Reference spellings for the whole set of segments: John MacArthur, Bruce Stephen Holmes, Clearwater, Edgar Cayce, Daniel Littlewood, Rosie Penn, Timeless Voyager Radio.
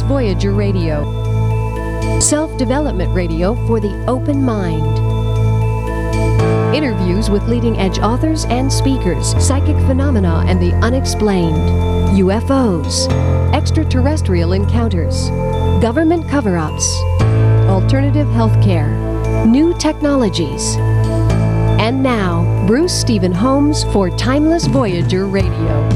Timeless Voyager Radio, self-development radio for the open mind. Interviews with leading-edge authors and speakers, psychic phenomena and the unexplained, UFOs, extraterrestrial encounters, government cover-ups, alternative health care, new technologies. And now, Bruce Stephen Holmes for Timeless Voyager Radio.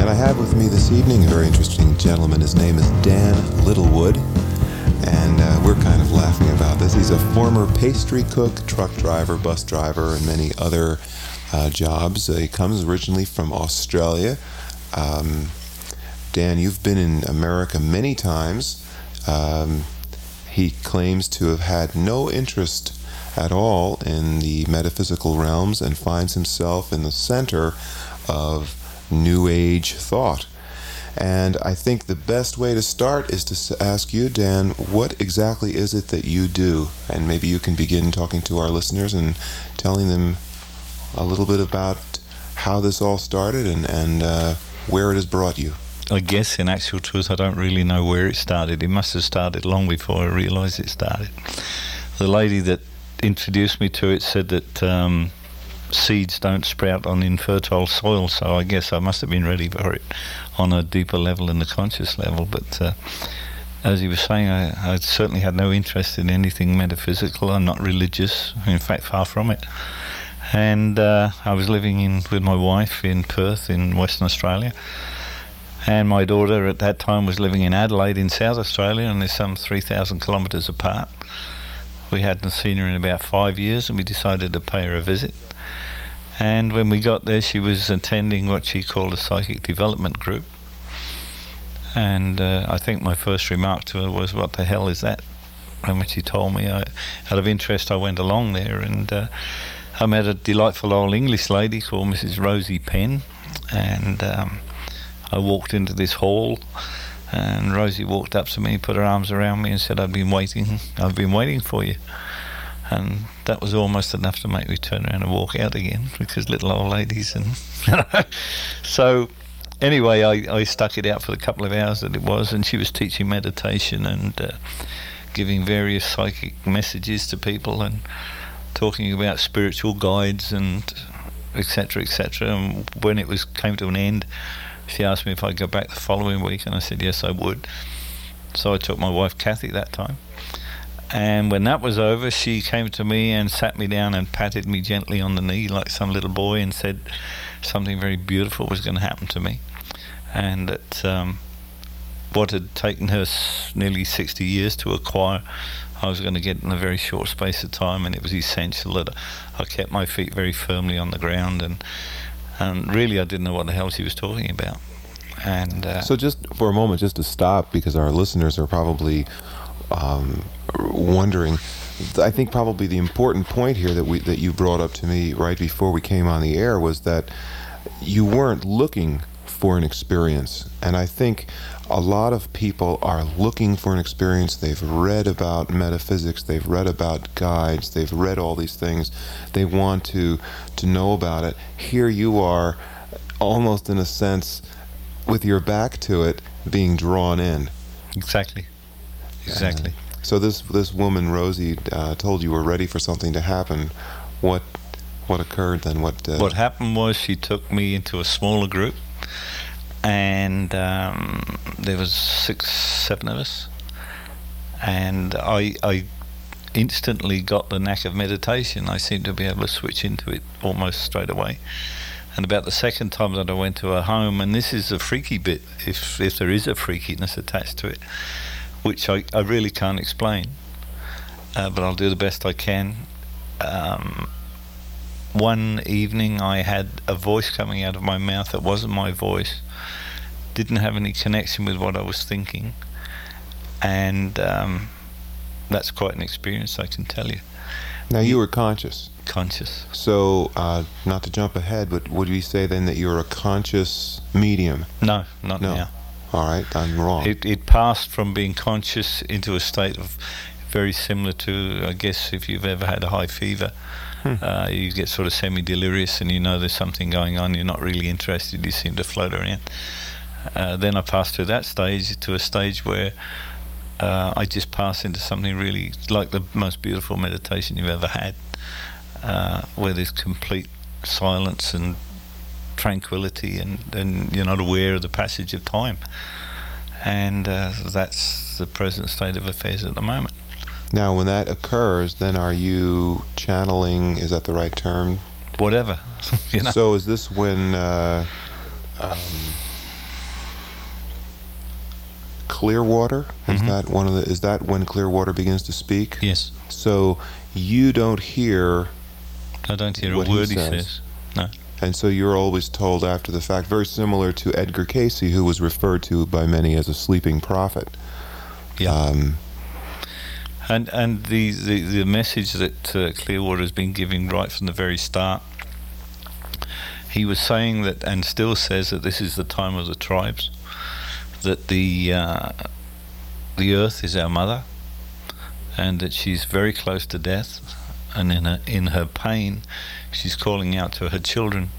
And I have with me this evening a very interesting gentleman. His name is Dan Littlewood, and we're kind of laughing about this. He's a former pastry cook, truck driver, bus driver, and many other jobs. He comes originally from Australia. Dan, you've been in America many times. He claims to have had no interest at all in the metaphysical realms and finds himself in the center of New Age thought. And I think the best way to start is to ask you, Dan, what exactly is it that you do? And maybe you can begin talking to our listeners and telling them a little bit about how this all started and where it has brought you. I guess, in actual truth, I don't really know where it started. It must have started long before I realised it started. The lady that introduced me to it said that seeds don't sprout on infertile soil, so I guess I must have been ready for it on a deeper level than the conscious level. But as he was saying, I certainly had no interest in anything metaphysical. I'm not religious, in fact, far from it. And I was living with my wife in Perth in Western Australia. And my daughter at that time was living in Adelaide in South Australia, and they're some 3,000 kilometres apart. We hadn't seen her in about 5 years, and we decided to pay her a visit. And when we got there, she was attending what she called a psychic development group. And I think my first remark to her was, "What the hell is that?" And when she told me, out of interest, I went along there, and I met a delightful old English lady called Mrs. Rosie Penn, and I walked into this hall, and Rosie walked up to me, put her arms around me and said, I've been waiting for you. And that was almost enough to make me turn around and walk out again, because little old ladies and so anyway, I stuck it out for the couple of hours that it was, and she was teaching meditation and giving various psychic messages to people and talking about spiritual guides and etc. And when it came to an end, she asked me if I'd go back the following week, and I said yes, I would. So I took my wife Kathy that time, and when that was over, she came to me and sat me down and patted me gently on the knee like some little boy, and said something very beautiful was going to happen to me, and that what had taken her nearly 60 years to acquire, I was going to get in a very short space of time, and it was essential that I kept my feet very firmly on the ground. And really, I didn't know what the hell she was talking about. And so just for a moment, just to stop, because our listeners are probably wondering, I think probably the important point here that you brought up to me right before we came on the air was that you weren't looking for an experience. And I think a lot of people are looking for an experience. They've read about metaphysics, they've read about guides, they've read all these things. They want to know about it. Here you are, almost in a sense, with your back to it, being drawn in. Exactly. So this woman, Rosie, told you were ready for something to happen. What occurred then? What happened was, she took me into a smaller group, and there was 6-7 of us, and I instantly got the knack of meditation. I seemed to be able to switch into it almost straight away. And about the second time that I went to her home, and this is the freaky bit, if there is a freakiness attached to it, which I really can't explain, but I'll do the best I can. One evening I had a voice coming out of my mouth that wasn't my voice, didn't have any connection with what I was thinking, and that's quite an experience, I can tell you. Now, you were conscious? Conscious. So, not to jump ahead, but would we say then that you're a conscious medium? No, not now. All right, I'm wrong. It passed from being conscious into a state of very similar to, I guess, if you've ever had a high fever, You get sort of semi-delirious and you know there's something going on. You're not really interested. You seem to float around. Then I passed through that stage to a stage where I just pass into something really like the most beautiful meditation you've ever had, where there's complete silence and tranquility, and you're not aware of the passage of time. And that's the present state of affairs at the moment. Now, when that occurs, then are you channeling, is that the right term? Whatever. You know? So is this when Clearwater? Is that one of the? Is that when Clearwater begins to speak? Yes. So you don't hear... I don't hear a word he says. No. And so you're always told after the fact, very similar to Edgar Cayce, who was referred to by many as a sleeping prophet. Yeah. And the message that Clearwater has been giving right from the very start, he was saying that, and still says that this is the time of the tribes, that the earth is our mother, and that she's very close to death, and in her pain, she's calling out to her children,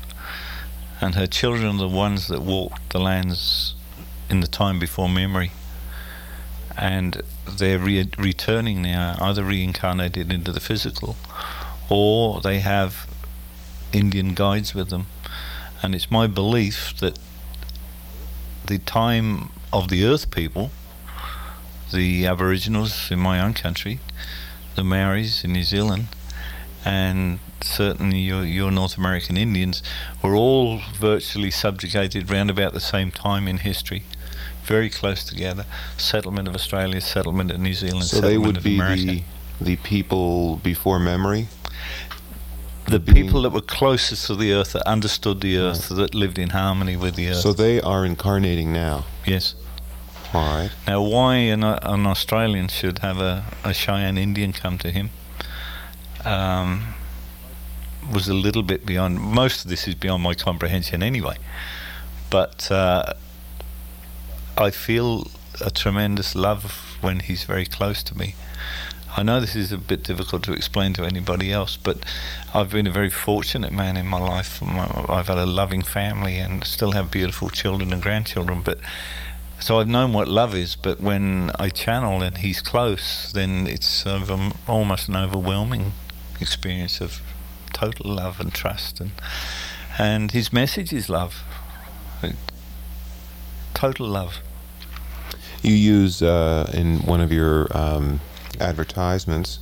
and her children are the ones that walked the lands in the time before memory. And they're returning now, either reincarnated into the physical, or they have Indian guides with them. And it's my belief that the time of the earth people, the Aboriginals in my own country, the Maoris in New Zealand, and certainly your North American Indians, were all virtually subjugated round about the same time in history. Very close together. Settlement of Australia, settlement of New Zealand, so settlement of America. So they would be the people before memory? The people that were closest to the earth, that understood the earth, that lived in harmony with the earth. So they are incarnating now? Yes. All right. Now, why an Australian should have a Cheyenne Indian come to him was a little bit beyond... Most of this is beyond my comprehension anyway. But... I feel a tremendous love when he's very close to me. I know this is a bit difficult to explain to anybody else, but I've been a very fortunate man in my life. I've had a loving family and still have beautiful children and grandchildren. But so I've known what love is, but when I channel and he's close, then it's almost an overwhelming experience of total love and trust. And his message is love. Total love. You use in one of your advertisements,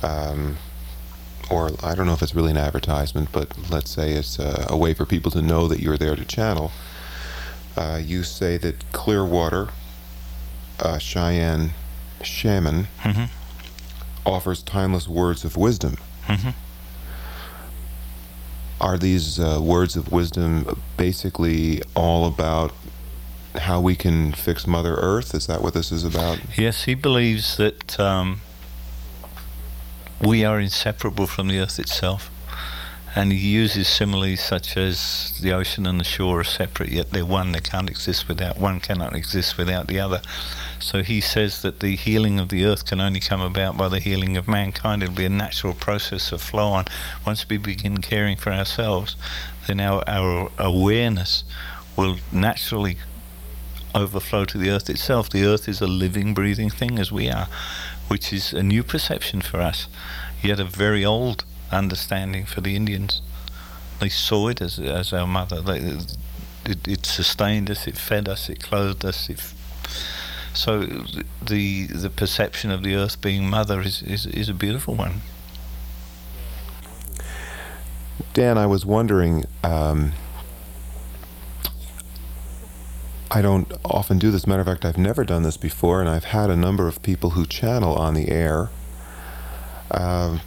or I don't know if it's really an advertisement, but let's say it's a way for people to know that you're there to channel. You say that Clearwater, a Cheyenne shaman, offers timeless words of wisdom. Are these words of wisdom basically all about how we can fix Mother Earth? Is that what this is about? Yes, he believes that we are inseparable from the Earth itself. And he uses similes such as the ocean and the shore are separate, yet they're one. They can't exist without one, cannot exist without the other. So he says that the healing of the earth can only come about by the healing of mankind. It'll be a natural process of flow on. Once we begin caring for ourselves, then our awareness will naturally overflow to the earth itself. The earth is a living, breathing thing as we are, which is a new perception for us, yet a very old understanding for the Indians. They saw it as our mother. It sustained us, it fed us, it clothed us. So the perception of the earth being mother is a beautiful one. Dan, I was wondering, I don't often do this. Matter of fact, I've never done this before, and I've had a number of people who channel on the air.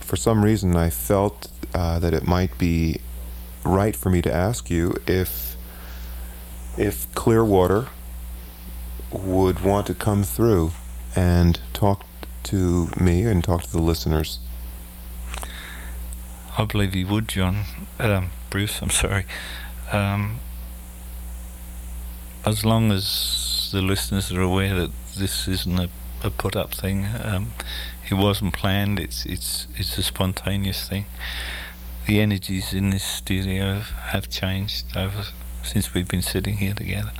For some reason, I felt that it might be right for me to ask you if Clearwater would want to come through and talk to me and talk to the listeners. I believe he would, Bruce, I'm sorry. As long as the listeners are aware that this isn't a put-up thing, it wasn't planned. It's a spontaneous thing. the energies in this studio have changed over since we've been sitting here together,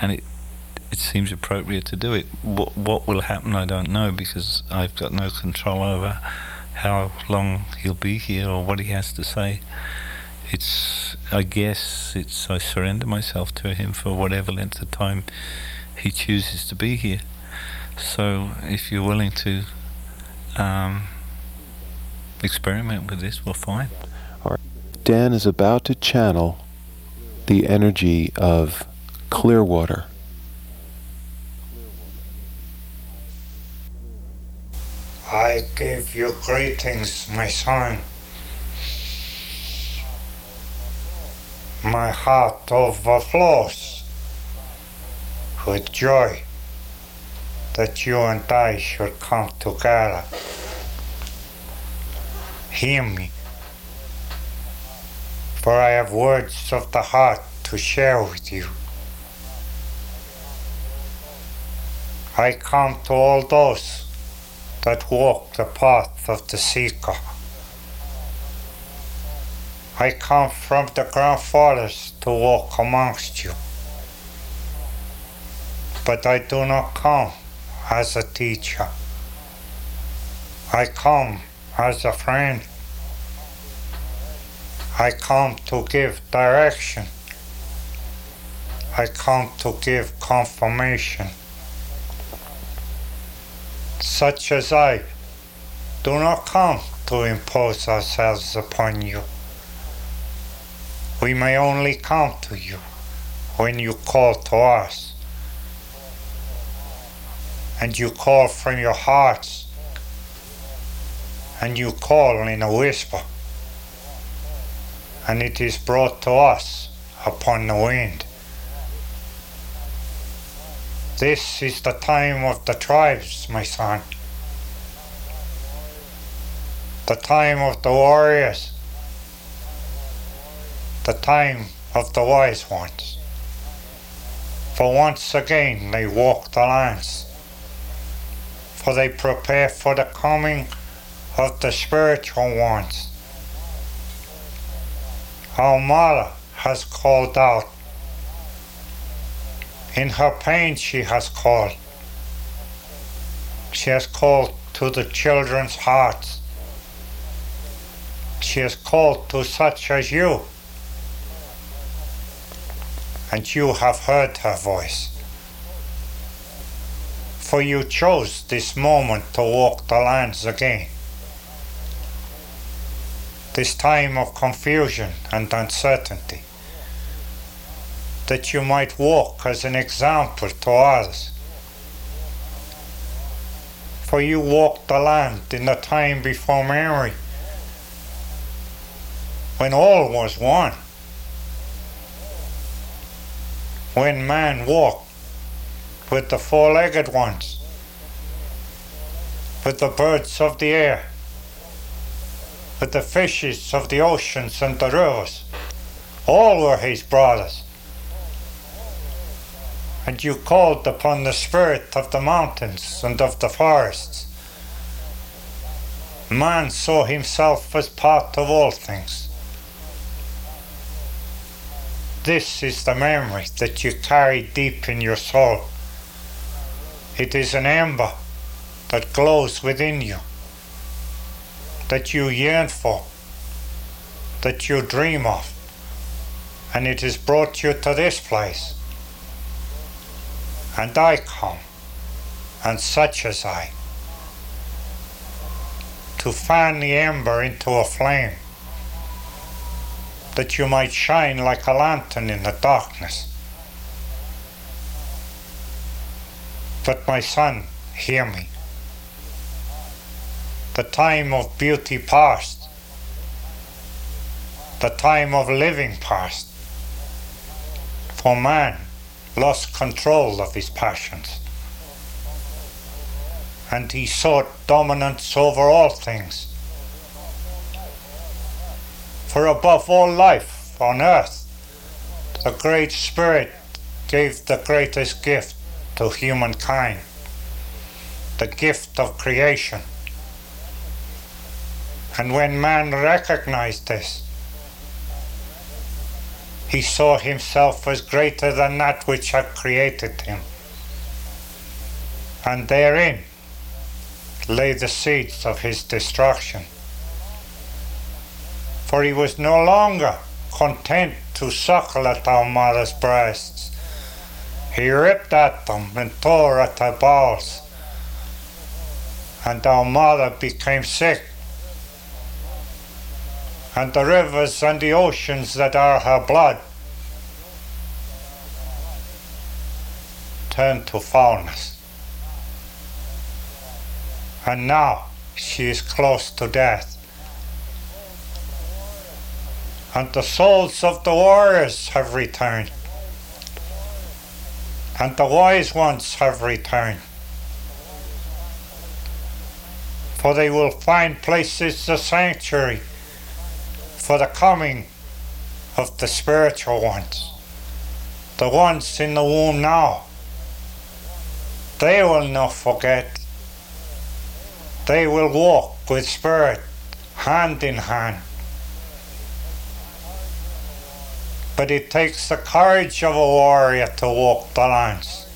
and it seems appropriate to do it. What will happen, I don't know, because I've got no control over how long he'll be here or what he has to say. I surrender myself to him for whatever length of time he chooses to be here. So if you're willing to experiment with this, we're fine. All right. Dan is about to channel the energy of Clearwater. I give you greetings, my son. My heart overflows with joy that you and I should come together. Hear me, for I have words of the heart to share with you. I come to all those that walk the path of the seeker. I come from the grandfathers to walk amongst you, but I do not come as a teacher. I come as a friend. I come to give direction. I come to give confirmation. Such as I do not come to impose ourselves upon you. We may only come to you when you call to us, and you call from your hearts, and you call in a whisper, and it is brought to us upon the wind. This is the time of the tribes, my son, the time of the warriors, the time of the wise ones, for once again they walk the lands, for they prepare for the coming of the spiritual ones. Our mother has called out. In her pain she has called. She has called to the children's hearts. She has called to such as you. And you have heard her voice. For you chose this moment to walk the lands again. This time of confusion and uncertainty, that you might walk as an example to others. For you walked the land in the time before memory, when all was one, when man walked with the four-legged ones, with the birds of the air, with the fishes of the oceans and the rivers. All were his brothers. And you called upon the spirit of the mountains and of the forests. Man saw himself as part of all things. This is the memory that you carry deep in your soul. It is an ember that glows within you, that you yearn for, that you dream of, and it has brought you to this place. And I come, and such as I, to fan the ember into a flame, that you might shine like a lantern in the darkness. But my son, hear me. The time of beauty past, the time of living past, for man lost control of his passions, and he sought dominance over all things. For above all life on earth, the Great Spirit gave the greatest gift to humankind, the gift of creation. And when man recognized this, he saw himself as greater than that which had created him. And therein lay the seeds of his destruction. For he was no longer content to suckle at our mother's breasts. He ripped at them and tore at her bowels. And our mother became sick. And the rivers and the oceans that are her blood turned to foulness. And now she is close to death. And the souls of the warriors have returned. And the wise ones have returned. For they will find places of sanctuary for the coming of the spiritual ones. The ones in the womb now. They will not forget. They will walk with spirit, hand in hand. But it takes the courage of a warrior to walk the lines.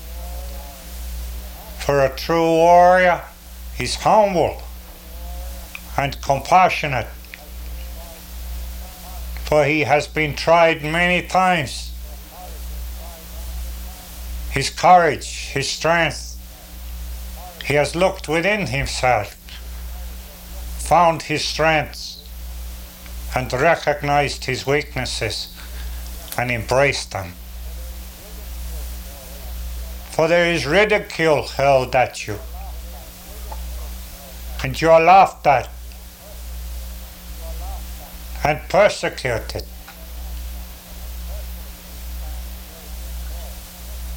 For a true warrior is humble and compassionate. For he has been tried many times. His courage, his strength. He has looked within himself, found his strengths, and recognized his weaknesses. And embrace them. For there is ridicule hurled at you, and you are laughed at and persecuted.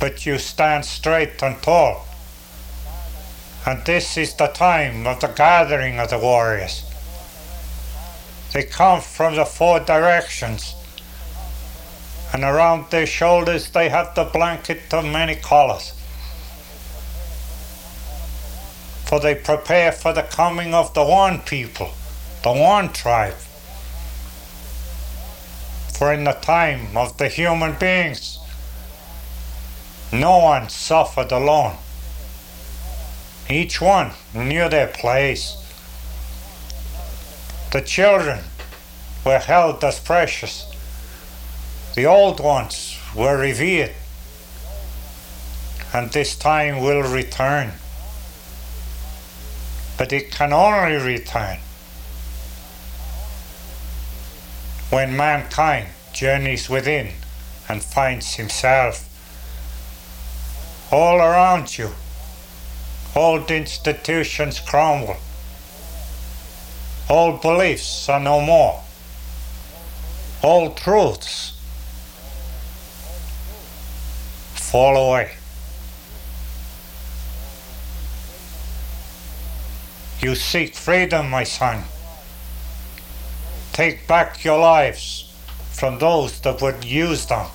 But you stand straight and tall, and this is the time of the gathering of the warriors. They come from the four directions. And around their shoulders they have the blanket of many colors. For they prepare for the coming of the one people, the one tribe. For in the time of the human beings, no one suffered alone. Each one knew their place. The children were held as precious. The old ones were revered, and this time will return. But it can only return when mankind journeys within and finds himself. All around you, old institutions crumble. Old beliefs are no more. Old truths fall away. You seek freedom, my son. Take back your lives from those that would use them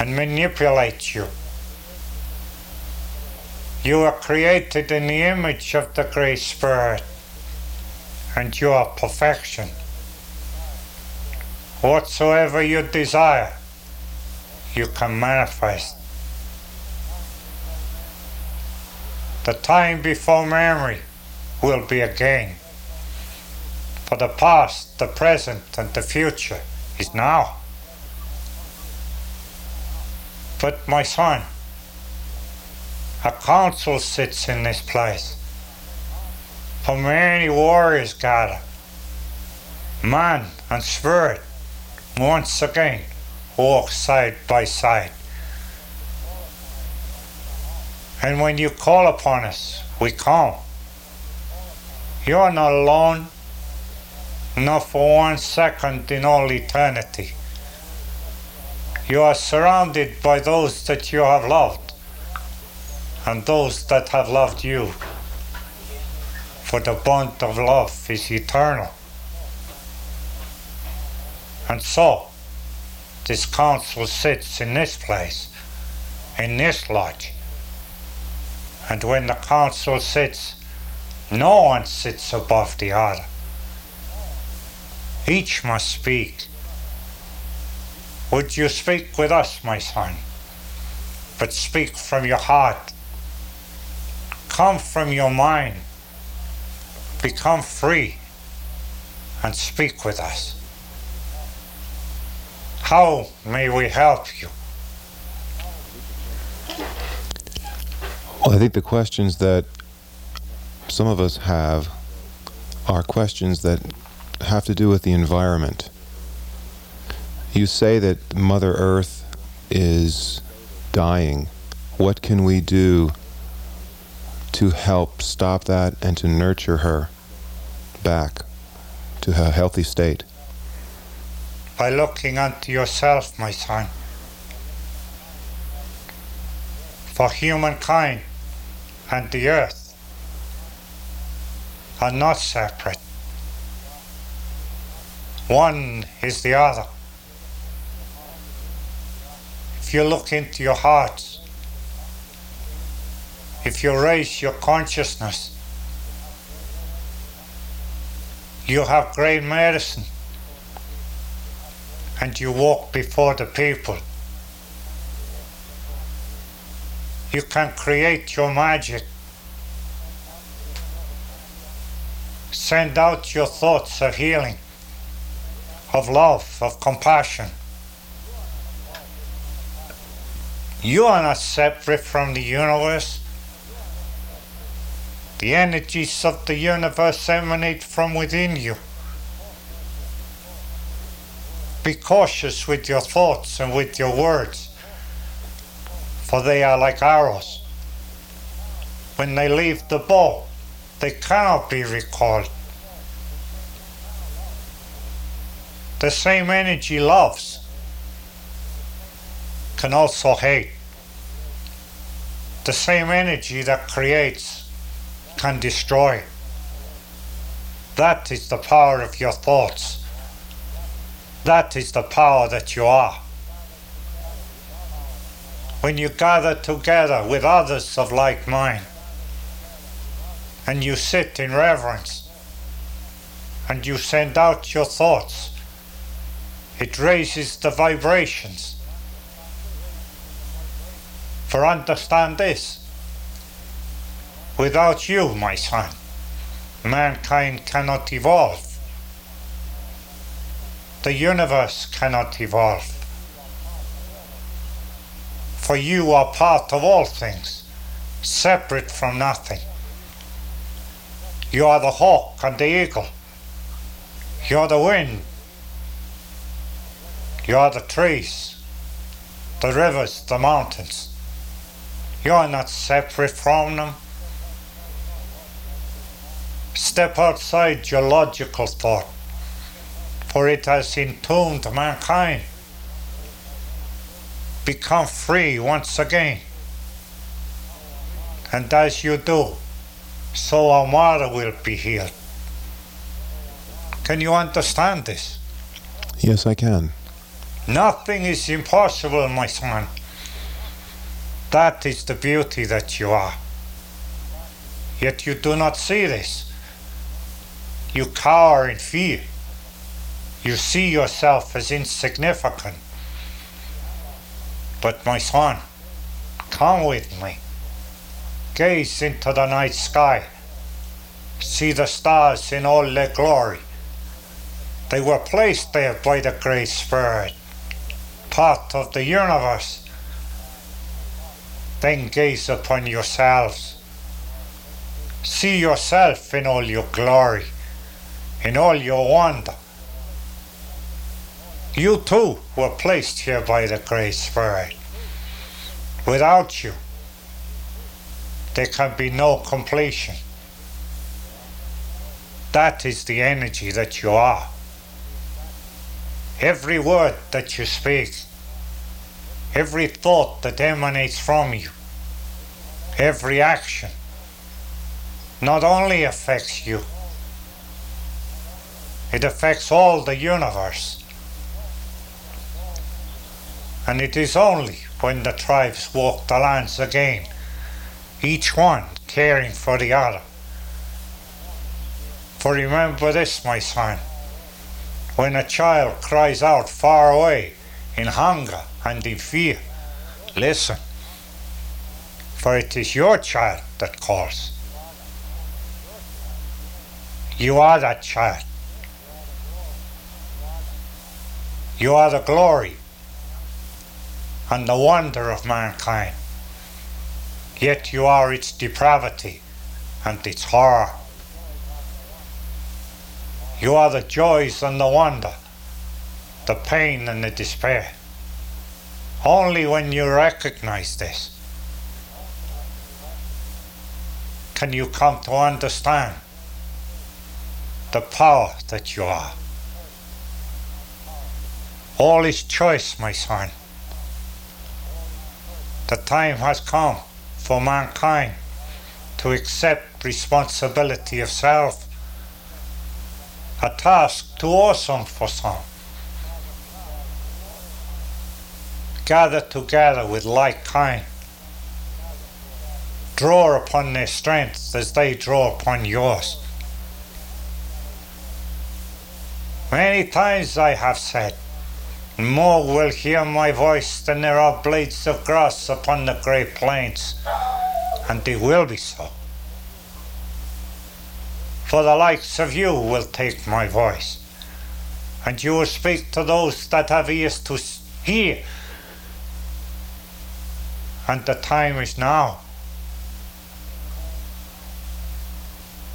and manipulate you. You are created in the image of the Great Spirit, and you are perfection. Whatsoever you desire, you can manifest. The time before memory will be again. For the past, the present, and the future is now. But my son, a council sits in this place. For many warriors gather. Man and spirit once again walk side by side. And when you call upon us, we come. You are not alone, not for 1 second in all eternity. You are surrounded by those that you have loved and those that have loved you. For the bond of love is eternal. And so, this council sits in this place, in this lodge. And when the council sits, No one sits above the other. Each must speak. Would you speak with us, my son? But speak from your heart. Come from your mind. Become free and speak with us. How may we help you? Well, I think the questions that some of us have are questions that have to do with the environment. You say that Mother Earth is dying. What can we do to help stop that and to nurture her back to her healthy state? By looking unto yourself, my son. For humankind and the earth are not separate. One is the other. If you look into your hearts, if you raise your consciousness, you have great medicine, and you walk before the people. You can create your magic. Send out your thoughts of healing, of love, of compassion. You are not separate from the universe. The energies of the universe emanate from within you. Be cautious with your thoughts and with your words, for they are like arrows. When they leave the bow, they cannot be recalled. The same energy loves can also hate. The same energy that creates can destroy. That is the power of your thoughts. That is the power that you are. When you gather together with others of like mind, and you sit in reverence, and you send out your thoughts, it raises the vibrations. For understand this, without you, my son, mankind cannot evolve. The universe cannot evolve. For you are part of all things, separate from nothing. You are the hawk and the eagle. You are the wind. You are the trees, the rivers, the mountains. You are not separate from them. Step outside your logical thought, for it has entombed mankind. Become free once again. And as you do, so our mother will be healed. Can you understand this? Yes, I can. Nothing is impossible, my son. That is the beauty that you are. Yet you do not see this. You cower in fear. You see yourself as insignificant. But my son, come with me. Gaze into the night sky. See the stars in all their glory. They were placed there by the Great Spirit, part of the universe. Then gaze upon yourselves. See yourself in all your glory, in all your wonder. You too were placed here by the Great Spirit. Without you, there can be no completion. That is the energy that you are. Every word that you speak, every thought that emanates from you, every action, not only affects you, it affects all the universe. And it is only when the tribes walk the lands again, each one caring for the other, For remember this, my son, when a child cries out far away in hunger and in fear, listen, for it is your child that calls. You are that child. You are the glory and the wonder of mankind. Yet you are its depravity and its horror. You are the joys and the wonder, the pain and the despair. Only when you recognize this can you come to understand the power that you are. All is choice, my son. The time has come for mankind to accept responsibility of self, a task too awesome for some. Gather together with like kind. Draw upon their strength as they draw upon yours. Many times I have said, more will hear my voice than there are blades of grass upon the great plains, and it will be so. For the likes of you will take my voice, and you will speak to those that have ears to hear. And the time is now.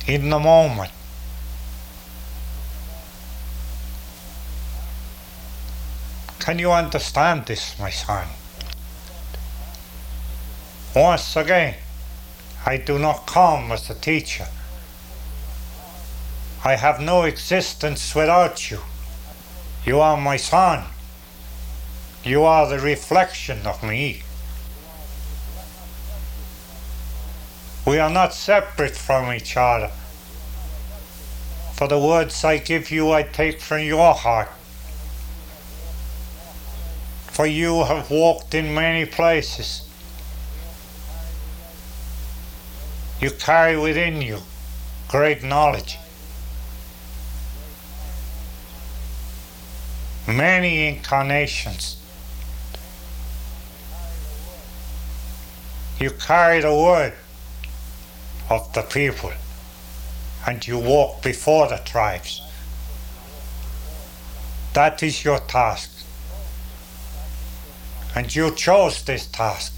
In the moment. Can you understand this, my son? Once again, I do not come as a teacher. I have no existence without you. You are my son. You are the reflection of me. We are not separate from each other. For the words I give you, I take from your heart. For you have walked in many places. You carry within you great knowledge. Many incarnations. You carry the word of the people, and you walk before the tribes. That is your task, and you chose this task.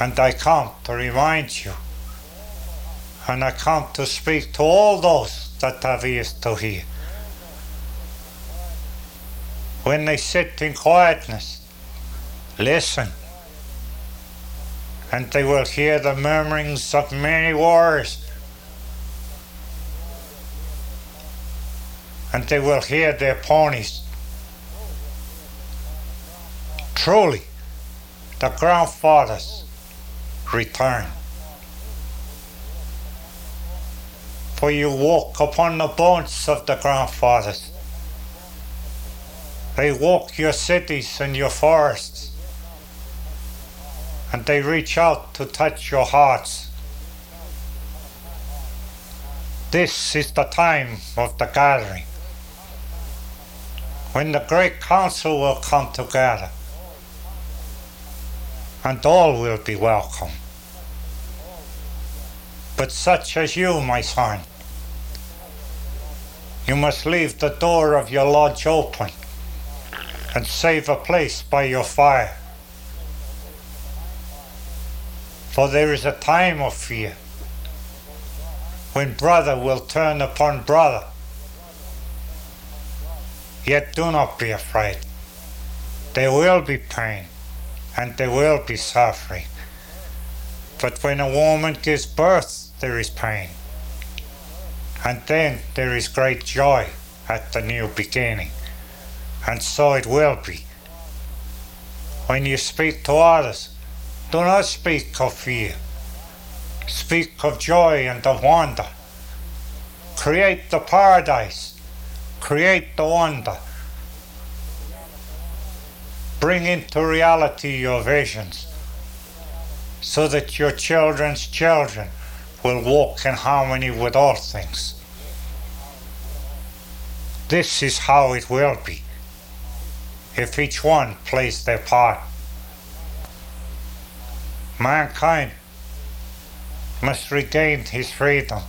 And I come to remind you, and I come to speak to all those that have ears to hear. When they sit in quietness, listen, and they will hear the murmurings of many warriors, and they will hear their ponies. Truly, the grandfathers return. For you walk upon the bones of the grandfathers. They walk your cities and your forests, and they reach out to touch your hearts. This is the time of the gathering, when the great council will come together, and all will be welcome. But such as you, my son, you must leave the door of your lodge open and save a place by your fire. For there is a time of fear, when brother will turn upon brother. Yet do not be afraid. There will be pain, and there will be suffering. But when a woman gives birth, there is pain, and then there is great joy at the new beginning, and so it will be. When you speak to others, do not speak of fear. Speak of joy and of wonder. Create the paradise. Create the wonder. Bring into reality your visions. so that your children's children will walk in harmony with all things. This is how it will be, if each one plays their part. Mankind must regain his freedom.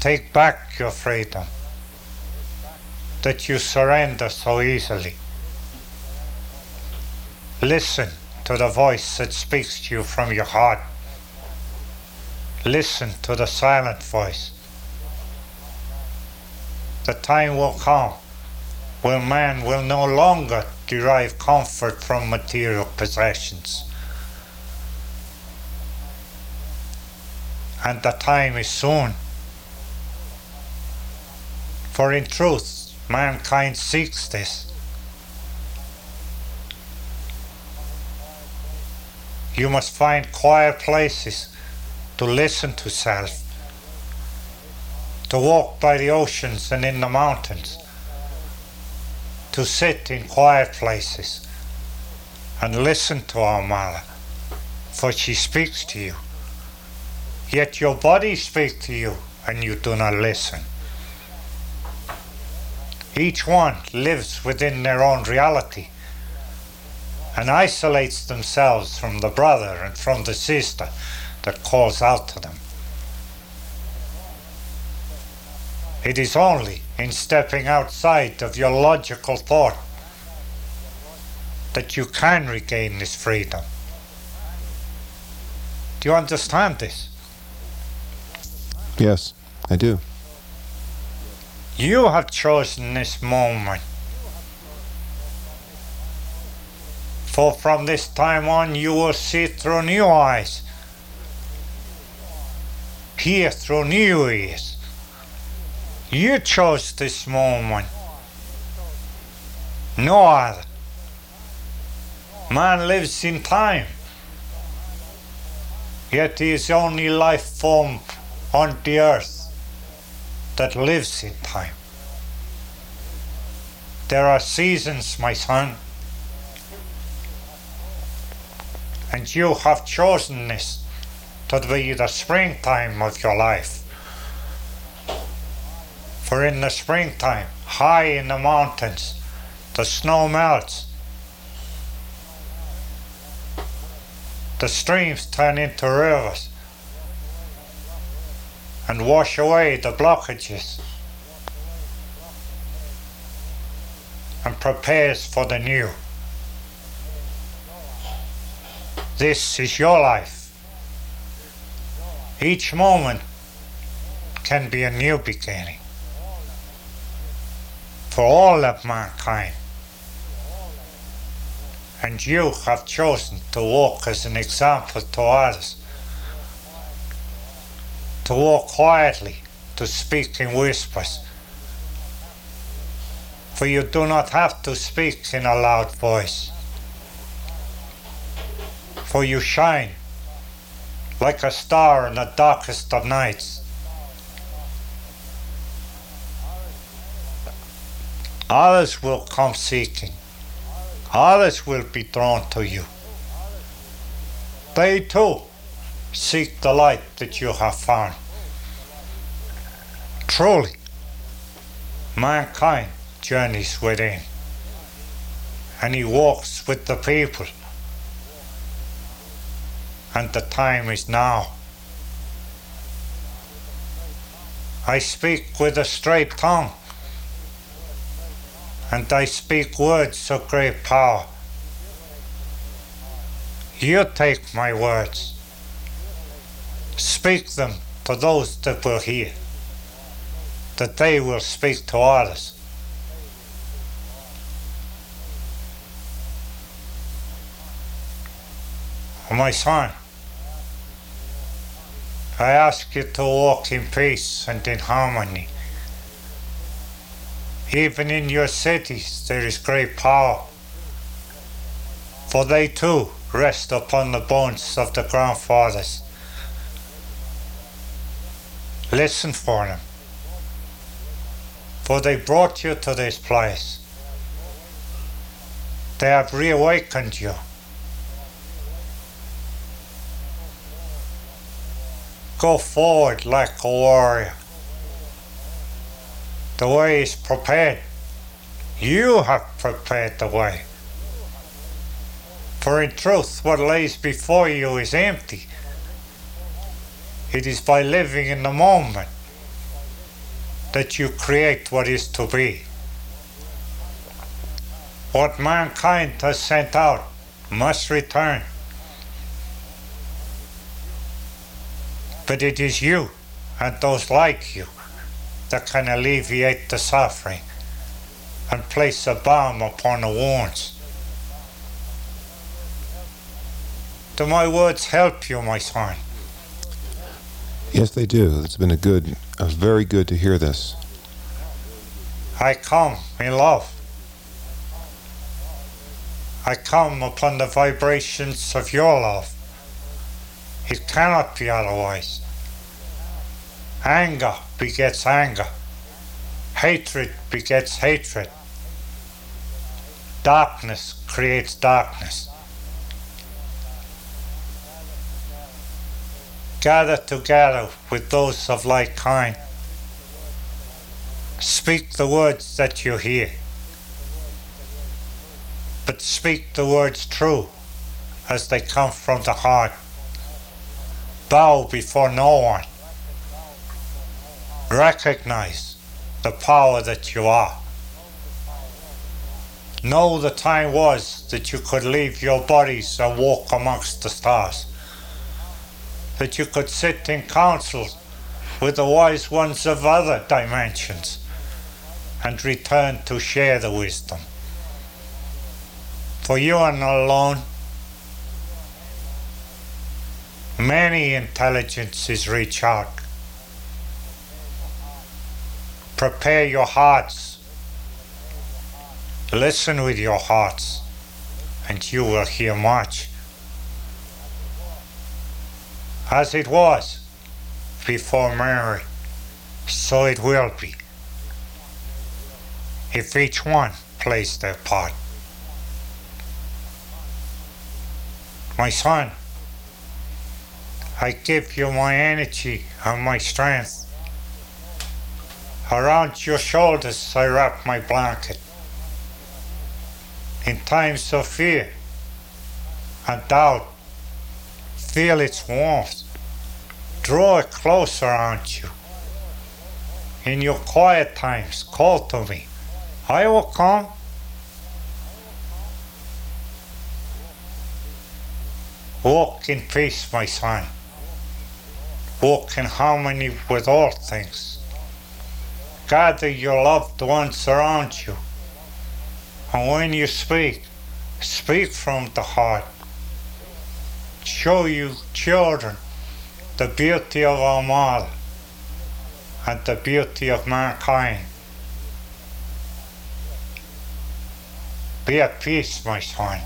Take back your freedom that you surrender so easily. Listen to the voice that speaks to you from your heart. Listen to the silent voice. The time will come when man will no longer derive comfort from material possessions. And the time is soon. For in truth, mankind seeks this. You must find quiet places to listen to self, to walk by the oceans and in the mountains, to sit in quiet places and listen to our mother, for she speaks to you. Yet your body speaks to you and you do not listen. Each one lives within their own reality and isolates themselves from the brother and from the sister that calls out to them. It is only in stepping outside of your logical thought that you can regain this freedom. Do you understand this? Yes, I do. You have chosen this moment. For from this time on you will see through new eyes, hear through new ears. You chose this moment. No other. Man lives in time. Yet he is the only life form on the earth that lives in time. There are seasons, my son. And you have chosen this to be the springtime of your life. For in the springtime, high in the mountains, the snow melts. The streams turn into rivers and wash away the blockages and prepares for the new. This is your life. Each moment can be a new beginning. For all of mankind. And you have chosen to walk as an example to others, to walk quietly, to speak in whispers, for you do not have to speak in a loud voice, for you shine like a star in the darkest of nights. Others will come seeking. Others will be drawn to you. They too seek the light that you have found. Truly, mankind journeys within, and he walks with the people. And the time is now. I speak with a straight tongue. And I speak words of great power. You take my words. Speak them to those that will hear, that they will speak to others. My son, I ask you to walk in peace and in harmony. Even in your cities there is great power, for they too rest upon the bones of the grandfathers. Listen for them, for they brought you to this place. They have reawakened you. Go forward like a warrior. The way is prepared. You have prepared the way. For in truth, what lays before you is empty. It is by living in the moment that you create what is to be. What mankind has sent out must return. But it is you and those like you that can alleviate the suffering and place a balm upon the wounds. Do my words help you, my son? Yes, they do. It's been very good to hear this. I come in love. I come upon the vibrations of your love. It cannot be otherwise. Anger begets anger. Hatred begets hatred. Darkness creates darkness. Gather together with those of like kind. Speak the words that you hear. But speak the words true as they come from the heart. Bow before no one. Recognize the power that you are. Know the time was that you could leave your bodies and walk amongst the stars. That you could sit in council with the wise ones of other dimensions and return to share the wisdom. For you are not alone. Many intelligences reach out. Prepare your hearts. Listen with your hearts, and you will hear much. As it was before memory, so it will be, if each one plays their part. My son, I give you my energy and my strength. Around your shoulders I wrap my blanket. In times of fear and doubt, feel its warmth. Draw it close around you. In your quiet times, call to me. I will come. Walk in peace, my son. Walk in harmony with all things. Gather your loved ones around you. And when you speak, speak from the heart. Show you children the beauty of our mother and the beauty of mankind. Be at peace, my son.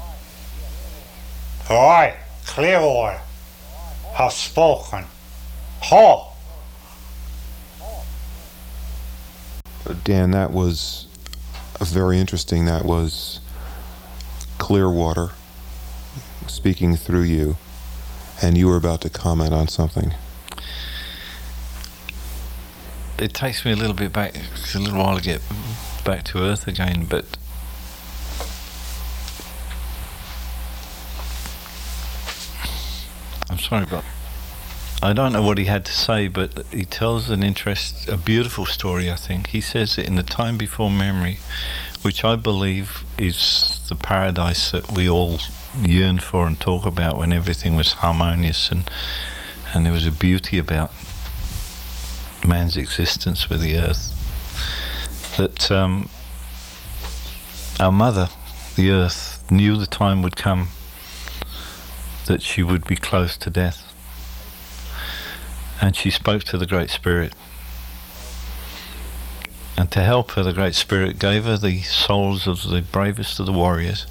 I, Clearwater, have spoken. Ho! Dan, that was very interesting. That was Clearwater speaking through you, and you were about to comment on something. It takes me a little while to get back to earth again, but I'm sorry, but I don't know what he had to say, but he tells a beautiful story, I think. He says that in the time before memory, which I believe is the paradise that we all yearn for and talk about, when everything was harmonious and there was a beauty about man's existence with the earth, that our mother, the earth, knew the time would come that she would be close to death. And she spoke to the Great Spirit. And to help her, the Great Spirit gave her the souls of the bravest of the warriors,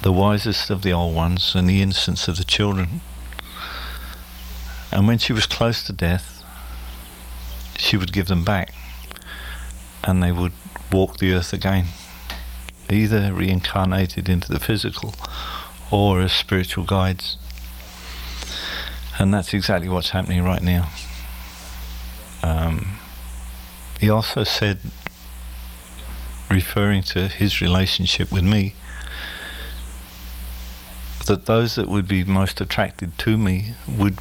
the wisest of the old ones, and the innocence of the children. And when she was close to death, she would give them back, and they would walk the earth again, either reincarnated into the physical or as spiritual guides. And that's exactly what's happening right now. He also said, referring to his relationship with me, that those that would be most attracted to me would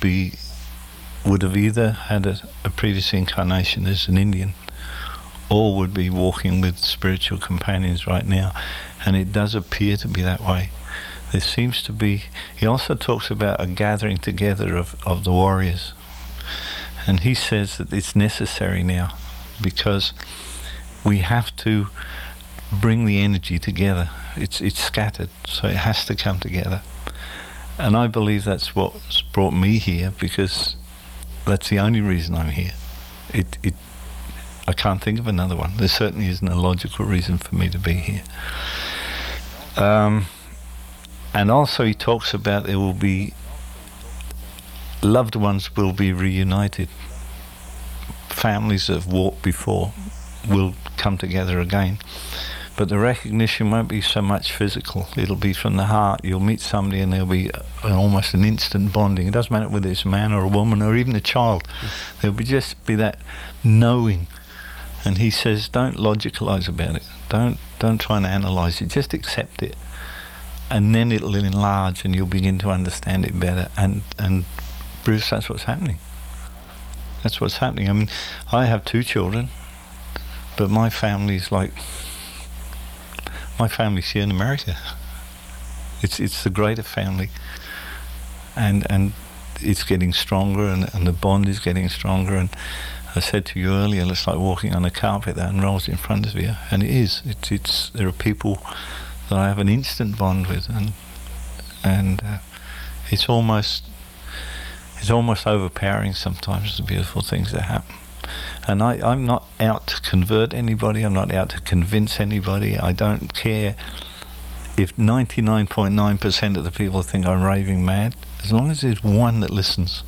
have either had a previous incarnation as an Indian, or would be walking with spiritual companions right now. And it does appear to be that way. There seems to be... He also talks about a gathering together of the warriors. And he says that it's necessary now, because we have to bring the energy together. It's scattered, so it has to come together. And I believe that's what's brought me here, because that's the only reason I'm here. I can't think of another one. There certainly isn't a logical reason for me to be here. And also he talks about there will be... loved ones will be reunited. Families that have walked before will come together again. But the recognition won't be so much physical. It'll be from the heart. You'll meet somebody and there'll be almost an instant bonding. It doesn't matter whether it's a man or a woman or even a child. There'll be just be that knowing. And he says, don't logicalize about it. Don't try and analyze it. Just accept it. And then it'll enlarge and you'll begin to understand it better. And Bruce, that's what's happening. That's what's happening. I mean, I have 2 children, but my family's like... my family's here in America. It's the greater family. And it's getting stronger, and the bond is getting stronger. And I said to you earlier, it's like walking on a carpet that unrolls in front of you, and it is. It's there are people that I have an instant bond with, and it's almost overpowering sometimes, the beautiful things that happen. And I'm not out to convert anybody. I'm not out to convince anybody. I don't care if 99.9% of the people think I'm raving mad, as long as there's one that listens.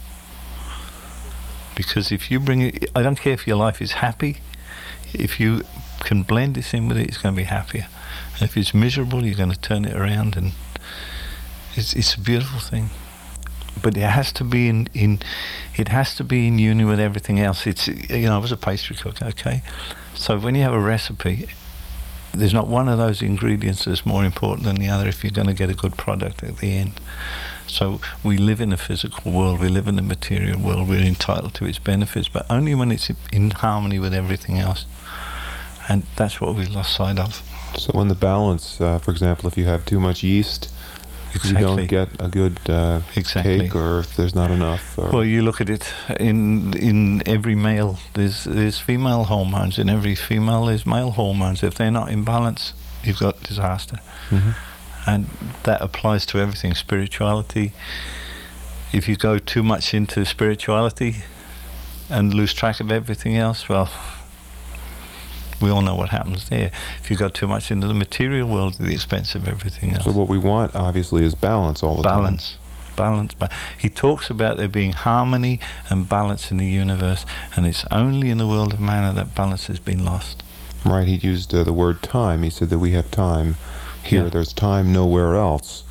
Because if you bring it... I don't care if your life is happy. If you can blend this in with it, it's going to be happier. And if it's miserable, you're going to turn it around, and it's a beautiful thing. But it has to be in union with everything else. It's, you know, I was a pastry cook, okay? So when you have a recipe, there's not one of those ingredients that's more important than the other if you're going to get a good product at the end. So we live in a physical world, we live in a material world, we're entitled to its benefits, but only when it's in harmony with everything else. And that's what we've lost sight of. So in the balance, for example, if you have too much yeast, exactly, you don't get a good cake, or if there's not enough. Well, you look at it in every male. There's female hormones. In every female, there's male hormones. If they're not in balance, you've got disaster. Mm-hmm. And that applies to everything. Spirituality. If you go too much into spirituality and lose track of everything else, well, we all know what happens there. If you go too much into the material world at the expense of everything else. So what we want, obviously, is balance all the time. Balance. He talks about there being harmony and balance in the universe, and it's only in the world of matter that balance has been lost. Right, he used the word time. He said that we have time here. Yeah. There's time nowhere else.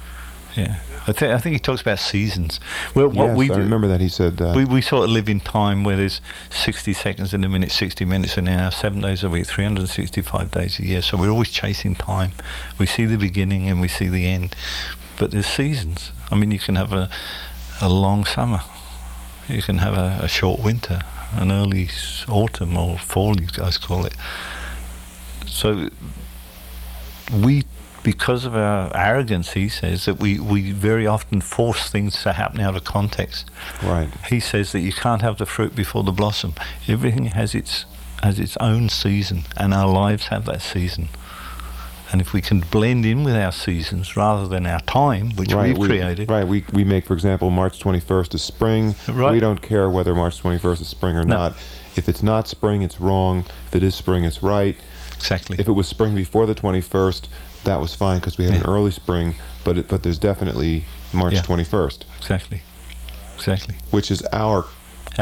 Yeah. I think he talks about seasons. Well, I remember that he said that. We sort of live in time where there's 60 seconds in a minute, 60 minutes an hour, 7 days a week, 365 days a year. So we're always chasing time. We see the beginning and we see the end. But there's seasons. I mean, you can have a long summer. You can have a short winter, an early autumn or fall, you guys call it. So we... because of our arrogance, he says, that we very often force things to happen out of context. Right. He says that you can't have the fruit before the blossom. Everything has its own season, and our lives have that season. And if we can blend in with our seasons rather than our time, which we've created... Right, we make, for example, March 21st is spring. Right. We don't care whether March 21st is spring or not. If it's not spring, it's wrong. If it is spring, it's right. Exactly. If it was spring before the 21st... that was fine because we had an early spring, but there's definitely March 21st. Exactly. Which is our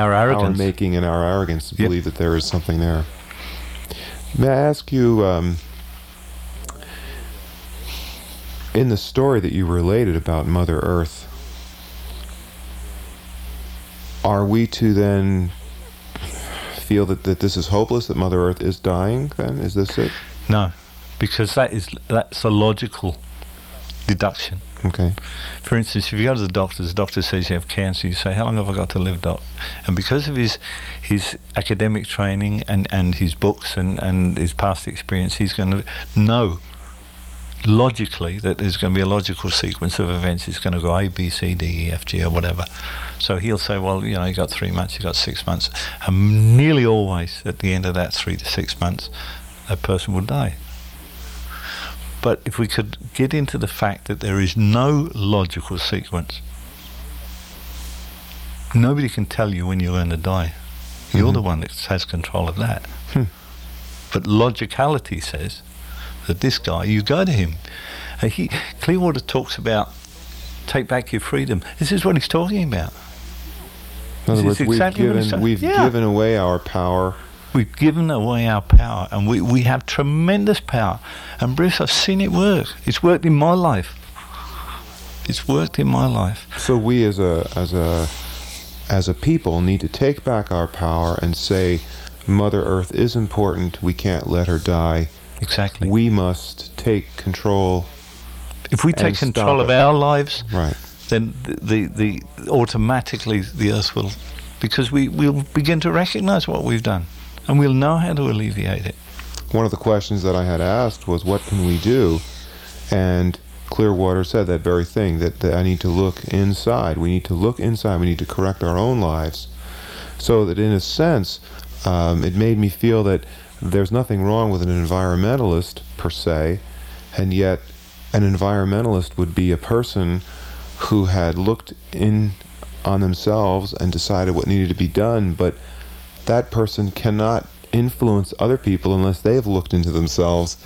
arrogance, our making, and our arrogance to believe that there is something there. May I ask you, in the story that you related about Mother Earth, Are we to then feel that this is hopeless, that Mother Earth is dying then? Is this it? No, because that's a logical deduction. Okay. For instance, if you go to the doctor says you have cancer, you say, how long have I got to live, doc? And because of his academic training and his books and his past experience, he's going to know logically that there's going to be a logical sequence of events. It's going to go A, B, C, D, E, F, G, or whatever. So he'll say, well, you know, you got 3 months, you got 6 months. And nearly always at the end of that 3 to 6 months, a person will die. But if we could get into the fact that there is no logical sequence, nobody can tell you when you're going to die. You're the one that has control of that. But logicality says that this guy, you go to him. Clearwater talks about take back your freedom. This is what he's talking about. In other words, we've given away our power. We've given away our power, and we have tremendous power. And Bruce, I've seen it work. It's worked in my life. So we as a people need to take back our power and say, Mother Earth is important. We can't let her die. Exactly. We must take control. If we take control of our lives, right, then the automatically the Earth will, because we'll begin to recognize what we've done. And we'll know how to alleviate it. One of the questions that I had asked was, what can we do? And Clearwater said that very thing, that I need to look inside. We need to look inside. We need to correct our own lives. So that in a sense, it made me feel that there's nothing wrong with an environmentalist per se, and yet an environmentalist would be a person who had looked in on themselves and decided what needed to be done, but that person cannot influence other people unless they have looked into themselves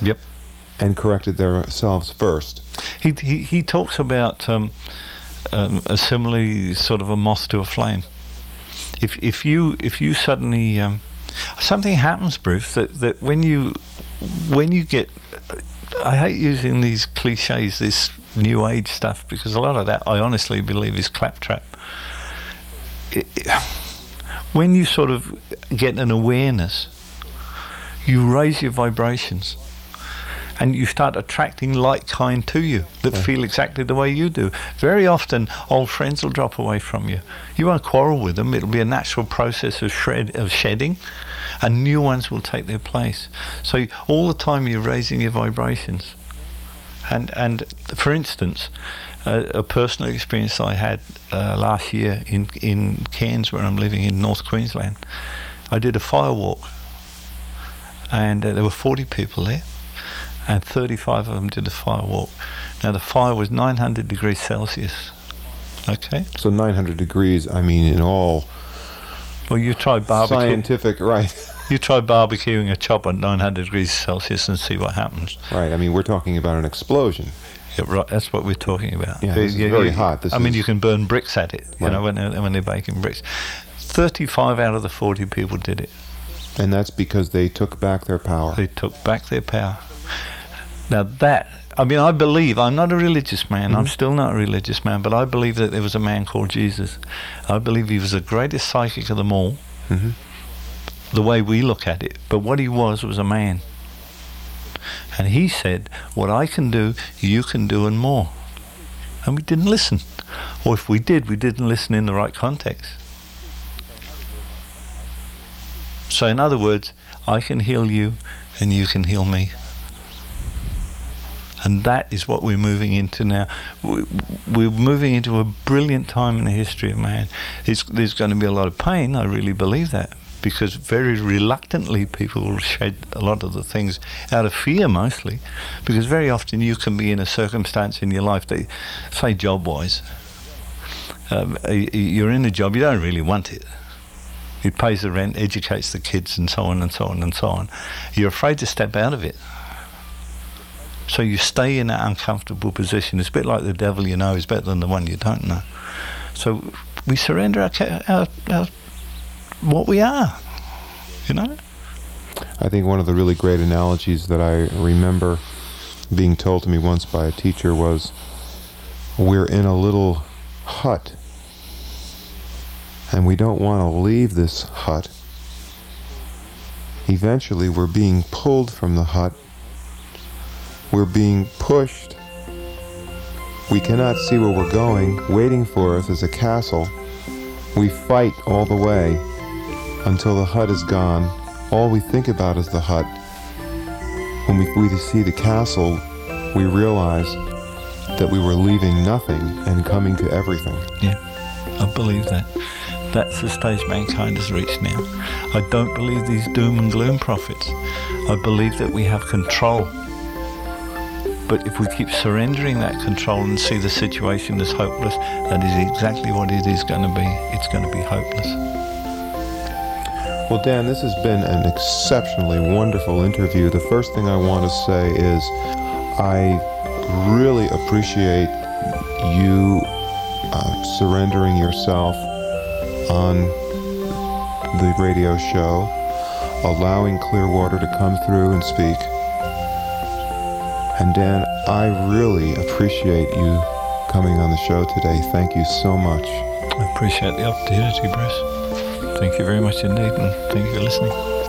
and corrected themselves first. He talks about a simile, sort of a moth to a flame. If you suddenly something happens, Bruce, that when you get, I hate using these cliches, this New Age stuff, because a lot of that I honestly believe is claptrap. When you sort of get an awareness, you raise your vibrations and you start attracting like kind to you that feel exactly the way you do. Very often, old friends will drop away from you. You won't quarrel with them. It'll be a natural process of shedding, and new ones will take their place. So all the time you're raising your vibrations. And for instance, a personal experience I had last year in Cairns, where I'm living in North Queensland. I did a fire walk, and there were 40 people there, and 35 of them did the fire walk. Now the fire was 900 degrees Celsius. Okay. So 900 degrees. I mean, in all. Well, you try barbecue. Scientific, right? You try barbecuing a chop at 900 degrees Celsius and see what happens. Right. I mean, we're talking about an explosion. Yeah, right, that's what we're talking about. Yeah, it's very hot. I mean, you can burn bricks at it, you know, when they're baking bricks. 35 out of the 40 people did it. And that's because they took back their power. Now that, I mean, I believe, I'm not a religious man, I'm still not a religious man, but I believe that there was a man called Jesus. I believe he was the greatest psychic of them all, the way we look at it. But what he was a man. And he said, what I can do, you can do and more. And we didn't listen. Or if we did, we didn't listen in the right context. So in other words, I can heal you and you can heal me. And that is what we're moving into now. We're moving into a brilliant time in the history of man. There's going to be a lot of pain, I really believe that. Because very reluctantly people will shed a lot of the things out of fear mostly, because very often you can be in a circumstance in your life that, say job-wise, you're in a job, you don't really want it. It pays the rent, educates the kids and so on and so on and so on. You're afraid to step out of it. So you stay in that uncomfortable position. It's a bit like the devil you know is better than the one you don't know. So we surrender our what we are, you know? I think one of the really great analogies that I remember being told to me once by a teacher was, we're in a little hut and we don't want to leave this hut. Eventually we're being pulled from the hut. We're being pushed. We cannot see where we're going. Waiting for us is a castle. We fight all the way until the hut is gone. All we think about is the hut. When we see the castle, we realize that we were leaving nothing and coming to everything. Yeah, I believe that. That's the stage mankind has reached now. I don't believe these doom and gloom prophets. I believe that we have control. But if we keep surrendering that control and see the situation as hopeless, that is exactly what it is going to be. It's going to be hopeless. Well, Dan, this has been an exceptionally wonderful interview. The first thing I want to say is I really appreciate you surrendering yourself on the radio show, allowing Clearwater to come through and speak. And Dan, I really appreciate you coming on the show today. Thank you so much. I appreciate the opportunity, Bruce. Thank you very much indeed, and thank you for listening.